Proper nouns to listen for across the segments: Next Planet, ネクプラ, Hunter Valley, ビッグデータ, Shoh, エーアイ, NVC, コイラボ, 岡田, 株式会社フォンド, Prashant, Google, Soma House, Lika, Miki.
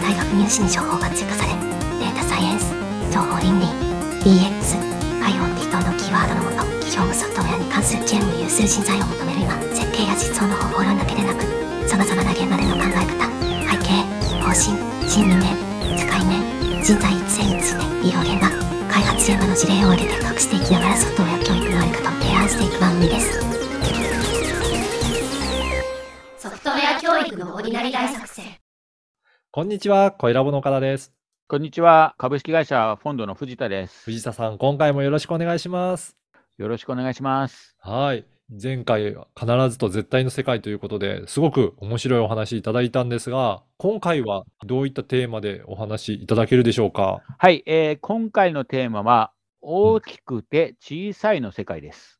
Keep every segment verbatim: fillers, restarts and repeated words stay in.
大学入試に情報が追加され、データサイエンス、情報倫理、ビーエックス、アイオーティー 等のキーワードのもと、企業無ソフトウェアに関する知恵も有数人材を求める今、設計や実装の方法論だけでなく、様々な現場での考え方、背景、方針、心理面、使い面、人材育成について、利用現場、開発現場の事例を入れて隠していきながらソフトウェア教育のあり方を提案していく番組です。ソフトウェア教育のオリジナル大作戦。こんにちは、コイラボの岡田です。こんにちは、株式会社フォンドの藤田です。藤田さん、今回もよろしくお願いします。よろしくお願いします。はい、前回必ずと絶対の世界ということですごく面白いお話いただいたんですが、今回はどういったテーマでお話いただけるでしょうか。はい、えー、今回のテーマは大きくて小さいの世界です。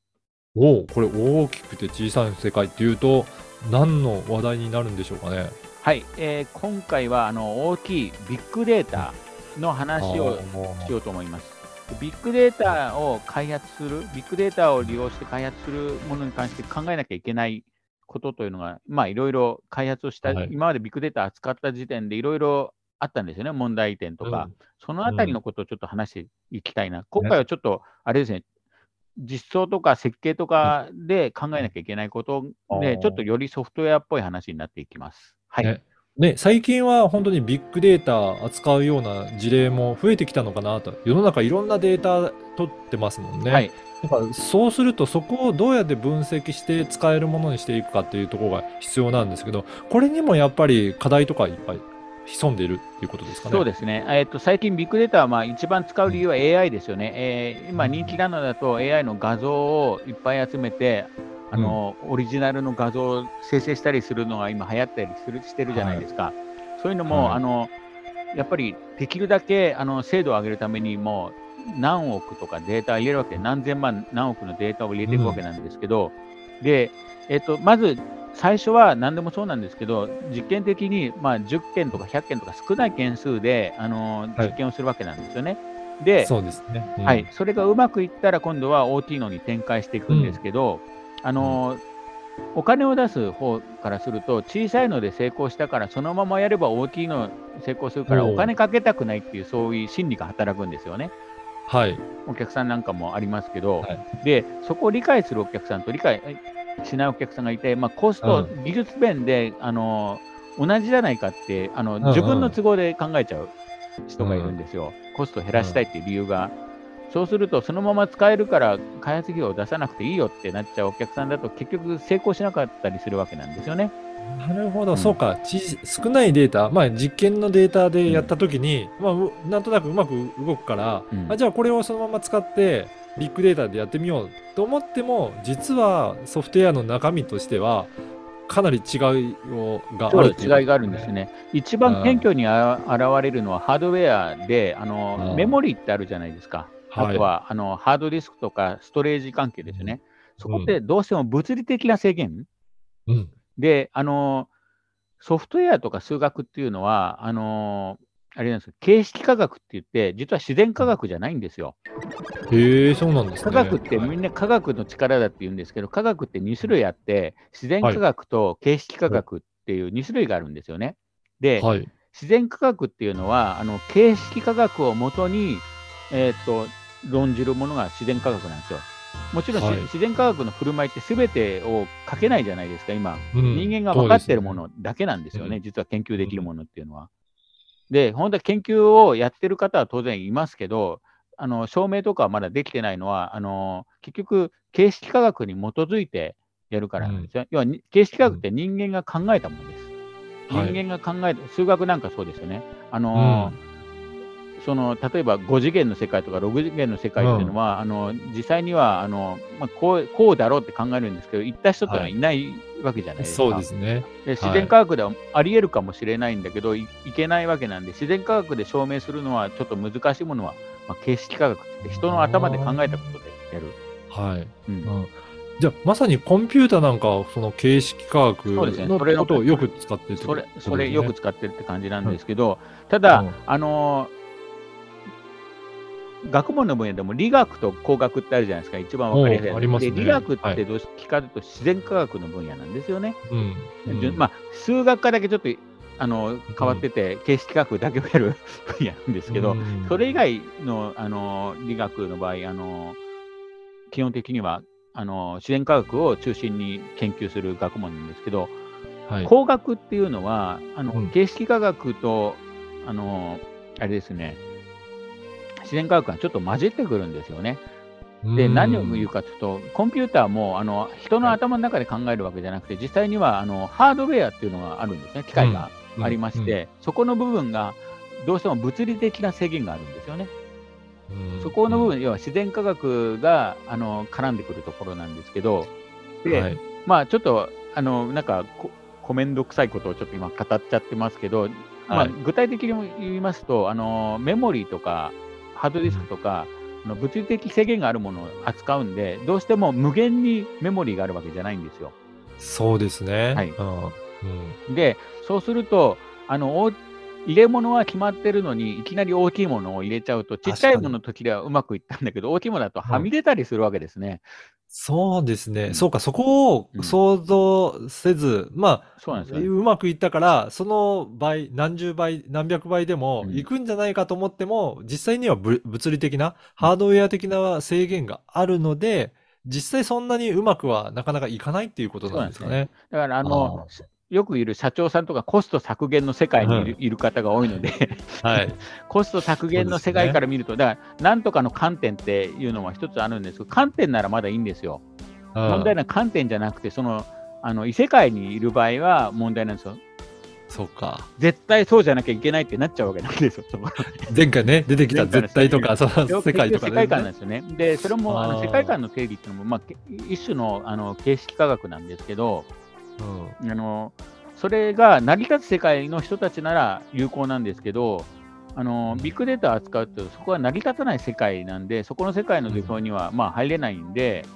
うん、おお、これ大きくて小さいの世界っていうと何の話題になるんでしょうかね。はい、えー、今回はあの大きいビッグデータの話をしようと思います。ビッグデータを開発する、ビッグデータを利用して開発するものに関して考えなきゃいけないことというのが、まあいろいろ開発をした、はい、今までビッグデータ扱った時点でいろいろあったんですよね、問題点とか、うん、そのあたりのことをちょっと話していきたいな。今回はちょっとあれですね、実装とか設計とかで考えなきゃいけないことで、ちょっとよりソフトウェアっぽい話になっていきます。はいねね、最近は本当にビッグデータ扱うような事例も増えてきたのかなと。世の中いろんなデータ取ってますもんね、はい、だからそうするとそこをどうやって分析して使えるものにしていくかっていうところが必要なんですけど、これにもやっぱり課題とかいっぱい潜んでいるということですかね。そうですね、えー、と最近ビッグデータはまあ一番使う理由は エーアイ ですよね、うんえー、今人気なのだと エーアイ の画像をいっぱい集めてあのうん、オリジナルの画像を生成したりするのが今流行ったりするしてるじゃないですか、はい、そういうのも、はい、あのやっぱりできるだけあの精度を上げるためにもう何億とかデータを入れるわけ、何千万何億のデータを入れていくわけなんですけど、うん、で、えっと、まず最初は何でもそうなんですけど、実験的に、まあ、じゅっけんとかひゃっけんとか少ない件数であの実験をするわけなんですよね、はい、で、そうですね、うんはい、それがうまくいったら今度は大きいのに展開していくんですけど、うんあのうん、お金を出す方からすると小さいので成功したからそのままやれば大きいの成功するからお金かけたくないっていうそういう心理が働くんですよね、はい、お客さんなんかもありますけど、はい、でそこを理解するお客さんと理解しないお客さんがいて、まあ、コスト、うん、技術面であの同じじゃないかってあの、うんうん、自分の都合で考えちゃう人がいるんですよ、うん、コスト減らしたいっていう理由が、うんそうするとそのまま使えるから開発費を出さなくていいよってなっちゃうお客さんだと結局成功しなかったりするわけなんですよね。なるほど、うん、そうかち少ないデータ、まあ、実験のデータでやったときに、うんまあ、なんとなくうまく動くから、うん、あじゃあこれをそのまま使ってビッグデータでやってみようと思っても実はソフトウェアの中身としてはかなり違いがあるという違いがあるんですね。一番謙虚にあ現れるのはハードウェアであの、うん、メモリーってあるじゃないですか。あとは、はい、あのハードディスクとかストレージ関係ですよね、うん、そこってどうしても物理的な制限、うん、であのソフトウェアとか数学っていうのはあのあれなんですよ、形式科学って言って実は自然科学じゃないんですよ。へえ、そうなんですね。科学ってみんな科学の力だって言うんですけど、科学ってに種類あって自然科学と形式科学っていうに種類があるんですよね。で、はい、自然科学っていうのはあの形式科学をもとにえーと論じるものが自然科学なんですよ。もちろん、はい、自然科学の振る舞いって全てを書けないじゃないですか今、うん、人間が分かってるものだけなんですよね、うん、実は研究できるものっていうのは、うん、で本当は研究をやってる方は当然いますけどあの証明とかはまだできてないのはあの結局形式科学に基づいてやるからなんですよ、うん、要は形式科学って人間が考えたものです、うん、人間が考えた数学なんかそうですよね。あの、うんその例えばご次元の世界とかろく次元の世界っていうのは、うん、あの実際にはあの、まあ、こう、こうだろうって考えるんですけど行った人ってのはいないわけじゃないですか、はい、そうですね、で自然科学ではありえるかもしれないんだけど、はい、い, いけないわけなんで自然科学で証明するのはちょっと難しいものは、まあ、形式科学って人の頭で考えたことでやる、はいうんうん、じゃあまさにコンピューターなんかその形式科学のことをよく使ってるってことですね。それよく使ってるって感じなんですけど、うん、ただ、うん、あの学問の分野でも理学と工学ってあるじゃないですか、一番わかりやすい。ありますね。で理学ってどうし、はい、聞かれると自然科学の分野なんですよね。うんうん、まあ、数学科だけちょっとあの変わってて、うん、形式学だけをやる分野なんですけど、うん、それ以外の、あの理学の場合、あの基本的にはあの自然科学を中心に研究する学問なんですけど、はい、工学っていうのはあの、うん、形式科学とあのあれですね、自然科学がちょっと混じってくるんですよね。で、何を言うかというと、コンピューターもあの人の頭の中で考えるわけじゃなくて、実際にはあのハードウェアっていうのがあるんですね、機械がありまして、うんうんうん、そこの部分がどうしても物理的な制限があるんですよね。うん、そこの部分、要は自然科学があの絡んでくるところなんですけど、で、はい、まあちょっとあのなんかコメント臭いことをちょっと今語っちゃってますけど、まあ、具体的にも言いますと、あのメモリーとかハードディスクとか、うん、物理的制限があるものを扱うんで、どうしても無限にメモリーがあるわけじゃないんですよ。そうですね、はい、うん、でそうするとあの入れ物は決まってるのに、いきなり大きいものを入れちゃうと、ちっちゃいものの時ではうまくいったんだけど、大きいものだとはみ出たりするわけですね、うん、そうですね、うん、そうか、そこを想像せず、うん、まあ そうなんですよね、うまくいったから、その倍、何十倍、何百倍でもいくんじゃないかと思っても、うん、実際にはぶ物理的な、ハードウェア的な制限があるので、実際そんなにうまくはなかなかいかないっていうことなんですかね。そうなんですね。だからあのあよくいる社長さんとかコスト削減の世界にい る,、うん、いる方が多いので、はい、コスト削減の世界から見ると、ね、だからなんとかの観点っていうのは一つあるんですけど、観点ならまだいいんですよ。問題な観点じゃなくて、そのあの異世界にいる場合は問題なんですよ。そうか、絶対そうじゃなきゃいけないってなっちゃうわけなんですよ。前回ね出てきた絶対とかその世界とか、ね、世界観なんですよね。でそれもあの世界観の定義っていうのも、まあ、一種 の, あの形式科学なんですけど、うん、あのそれが成り立つ世界の人たちなら有効なんですけど、あのビッグデータを扱うとそこは成り立たない世界なんで、そこの世界の土俵には、うん、まあ、入れないんで、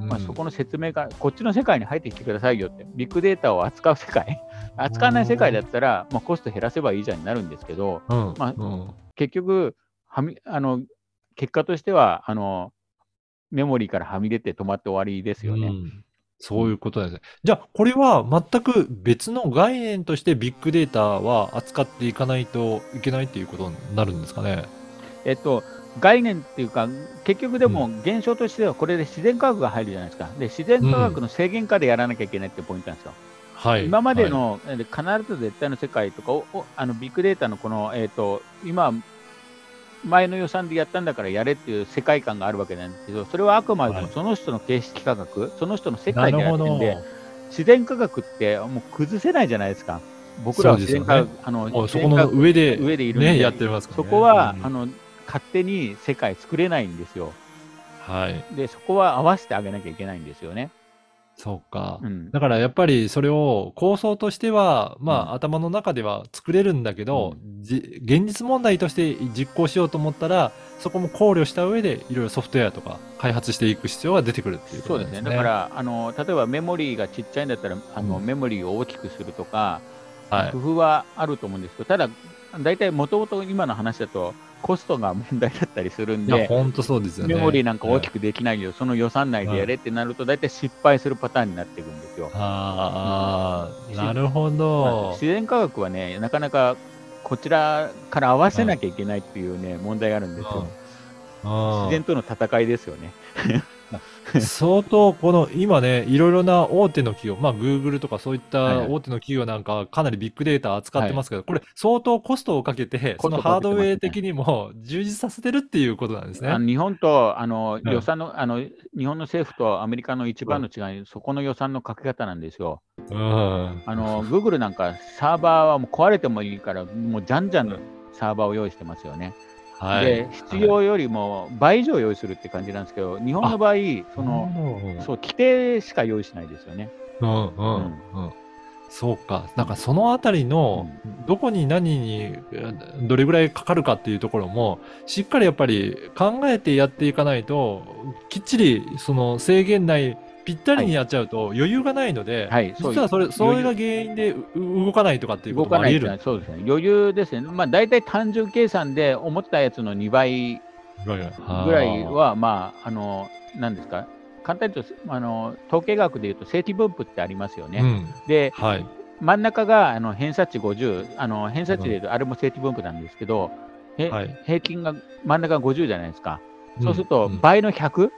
うん、まあ、そこの説明がこっちの世界に入ってきてくださいよって、ビッグデータを扱う世界扱わない世界だったら、まあ、コスト減らせばいいじゃんになるんですけど、うん、まあ、うん、結局はみあの結果としてはあのメモリーからはみ出て止まって終わりですよね、うん、そういうことなんですね。じゃあこれは全く別の概念としてビッグデータは扱っていかないといけないっていうことになるんですかね。えっと概念っていうか、結局でも現象としてはこれで自然科学が入るじゃないですか。で自然科学の制限下でやらなきゃいけないってポイントなんですよ、うん、はい、今までの、はい、必ず絶対の世界とかをあのビッグデータのこの、えー、と今前の予算でやったんだからやれっていう世界観があるわけなんですけど、それはあくまでもその人の形式科学、はい、その人の世界でやってんで、自然科学ってもう崩せないじゃないですか。僕らは自然科学、そうですよね、あの、そこの上で、上でいるんで、ね、やってますからね。そこは、うん、あの勝手に世界作れないんですよ、はい、でそこは合わせてあげなきゃいけないんですよね。そうか、うん、だからやっぱりそれを構想としては、まあ、うん、頭の中では作れるんだけど、うん、じ現実問題として実行しようと思ったら、そこも考慮した上でいろいろソフトウェアとか開発していく必要が出てくるっていうことですね。そうですね。だからあの例えばメモリーがちっちゃいんだったらあの、うん、メモリーを大きくするとか、はい、工夫はあると思うんですけど、ただだいたいもともと今の話だとコストが問題だったりするんで、本当そうですよね、メモリーなんか大きくできないよ、はい、その予算内でやれってなると、だいたい失敗するパターンになっていくんですよ。ああ、うん、なるほど。自然科学はね、なかなかこちらから合わせなきゃいけないっていうね、はい、問題があるんですよ。ああ、自然との戦いですよね。相当この今ね、いろいろな大手の企業、まあ Google とかそういった大手の企業なんかかなりビッグデータ扱ってますけど、はい、これ相当コストをかけて、そのハードウェイ的にも充実させてるっていうことなんですね。あの日本とあの予算の、うん、あの日本の政府とアメリカの一番の違い、うん、そこの予算のかけ方なんですよ。うん、あの Google なんかサーバーはもう壊れてもいいから、もうじゃんじゃんサーバーを用意してますよね。はい、で必要よりも倍以上用意するって感じなんですけど、日本の場合その、うんうん、そう規定しか用意しないですよね。うんうんうん、そうか、なんかそのあたりのどこに何にどれぐらいかかるかっていうところもしっかりやっぱり考えてやっていかないと、きっちりその制限内ぴったりにやっちゃうと余裕がないので、はい、実はそれ、はい、それが原因で動かないとかっていうこともあり得る。動かない、そうですね、余裕ですね。まあ大体単純計算で思ったやつのにばいぐらいは、まあ、あの、何ですか、簡単に言うと、あの、統計学でいうと正規分布ってありますよね。うん、で、はい、真ん中があの偏差値ごじゅう、あの偏差値でいうと、あれも正規分布なんですけど、うんはい、平均が真ん中がごじゅうじゃないですか。そうすると倍のひゃく、うん、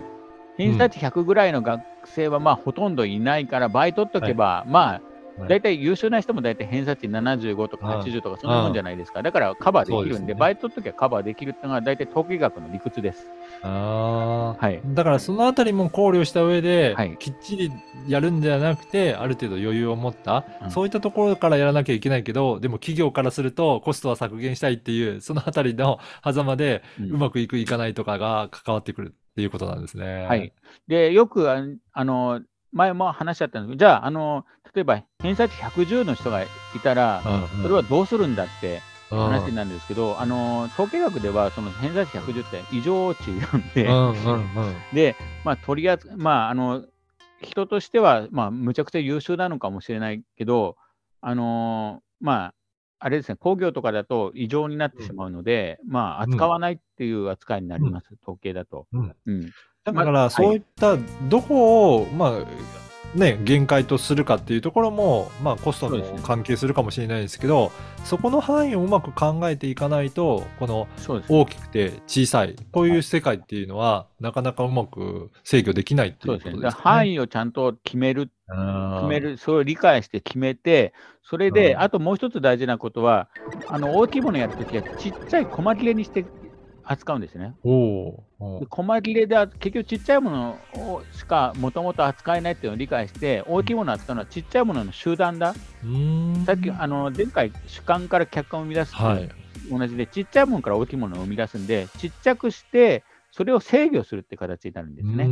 偏差値ひゃくぐらいの学生はまあほとんどいないから、倍取っとけば、はい、まあ、大体優秀な人も大体偏差値ななじゅうごとかはちじゅうとかそんなもんじゃないですか。だからカバーできるんで、倍取っときゃカバーできるっていうのが大体統計学の理屈です。あ、はい、だからそのあたりも考慮した上で、はい、きっちりやるんではなくて、ある程度余裕を持った、うん、そういったところからやらなきゃいけないけど、でも企業からするとコストは削減したいっていう、そのあたりの狭間でうまくいく、うん、いかないとかが関わってくるっていうことなんですね。はい、でよくあの前も話し合ったんですけど、じゃあ、あの例えば偏差値ひゃくじゅうの人がいたら、うんうん、それはどうするんだって話なんですけど、うん、あの統計学ではその偏差値ひゃくじゅうって異常値なんで、うんうんうん、で、まあ、取り扱い、まあ、あの人としては、まあ、むちゃくちゃ優秀なのかもしれないけど、あのまああれですね、工業とかだと異常になってしまうので、うん、まあ、扱わないっていう扱いになります、うん、統計だと。うんうん、だからそういったどこを、はい、まあね、限界とするかっていうところも、まあ、コストも関係するかもしれないですけど、 そ, う、ね、そこの範囲をうまく考えていかないと、この大きくて小さいこういう世界っていうのはなかなかうまく制御できないっていうことですね。そうですね。範囲をちゃんと決める、決める、それを理解して決めて、それで、うん、あともう一つ大事なことは、あの大きいものやるときはちっちゃい細切れにして扱うんですね。おお。で、細切れで結局ちっちゃいものをしかもともと扱えないっていうのを理解して、大きいものを扱うのはちっちゃいものの集団だ。うーん、さっきあの前回主観から客観を生み出すと同じで、はい、ちっちゃいものから大きいものを生み出すんで、ちっちゃくしてそれを制御するって形になるんですね。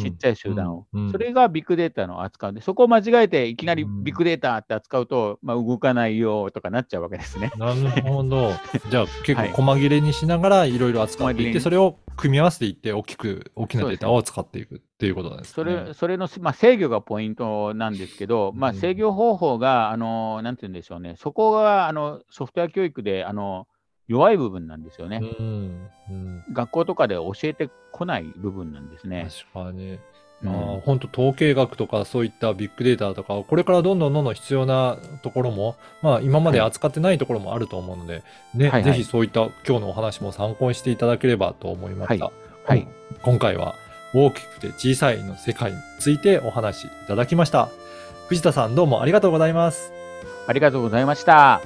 ちっちゃい集団を、うんうん、それがビッグデータの扱うんで、そこを間違えていきなりビッグデータって扱うと、まあ、動かないよとかなっちゃうわけですね。なるほど。じゃあ結構細切れにしながらいろいろ扱っていって、はい、それを組み合わせていって大きく大きなデータを使っていくっていうことなんですね。それ、それの、まあ、制御がポイントなんですけど、まあ、制御方法が、あの、なんて言うんでしょうね、そこがあのソフトウェア教育であの弱い部分なんですよね。うんうん、学校とかで教えてこない部分なんですね。確かに。本当、うん、統計学とかそういったビッグデータとか、これからどんどんどんどん必要なところも、まあ、今まで扱ってないところもあると思うので、はいねはいはい、ぜひそういった今日のお話も参考にしていただければと思いました。はいはい、今回は大きくて小さいの世界についてお話しいただきました。藤田さん、どうもありがとうございます。ありがとうございました。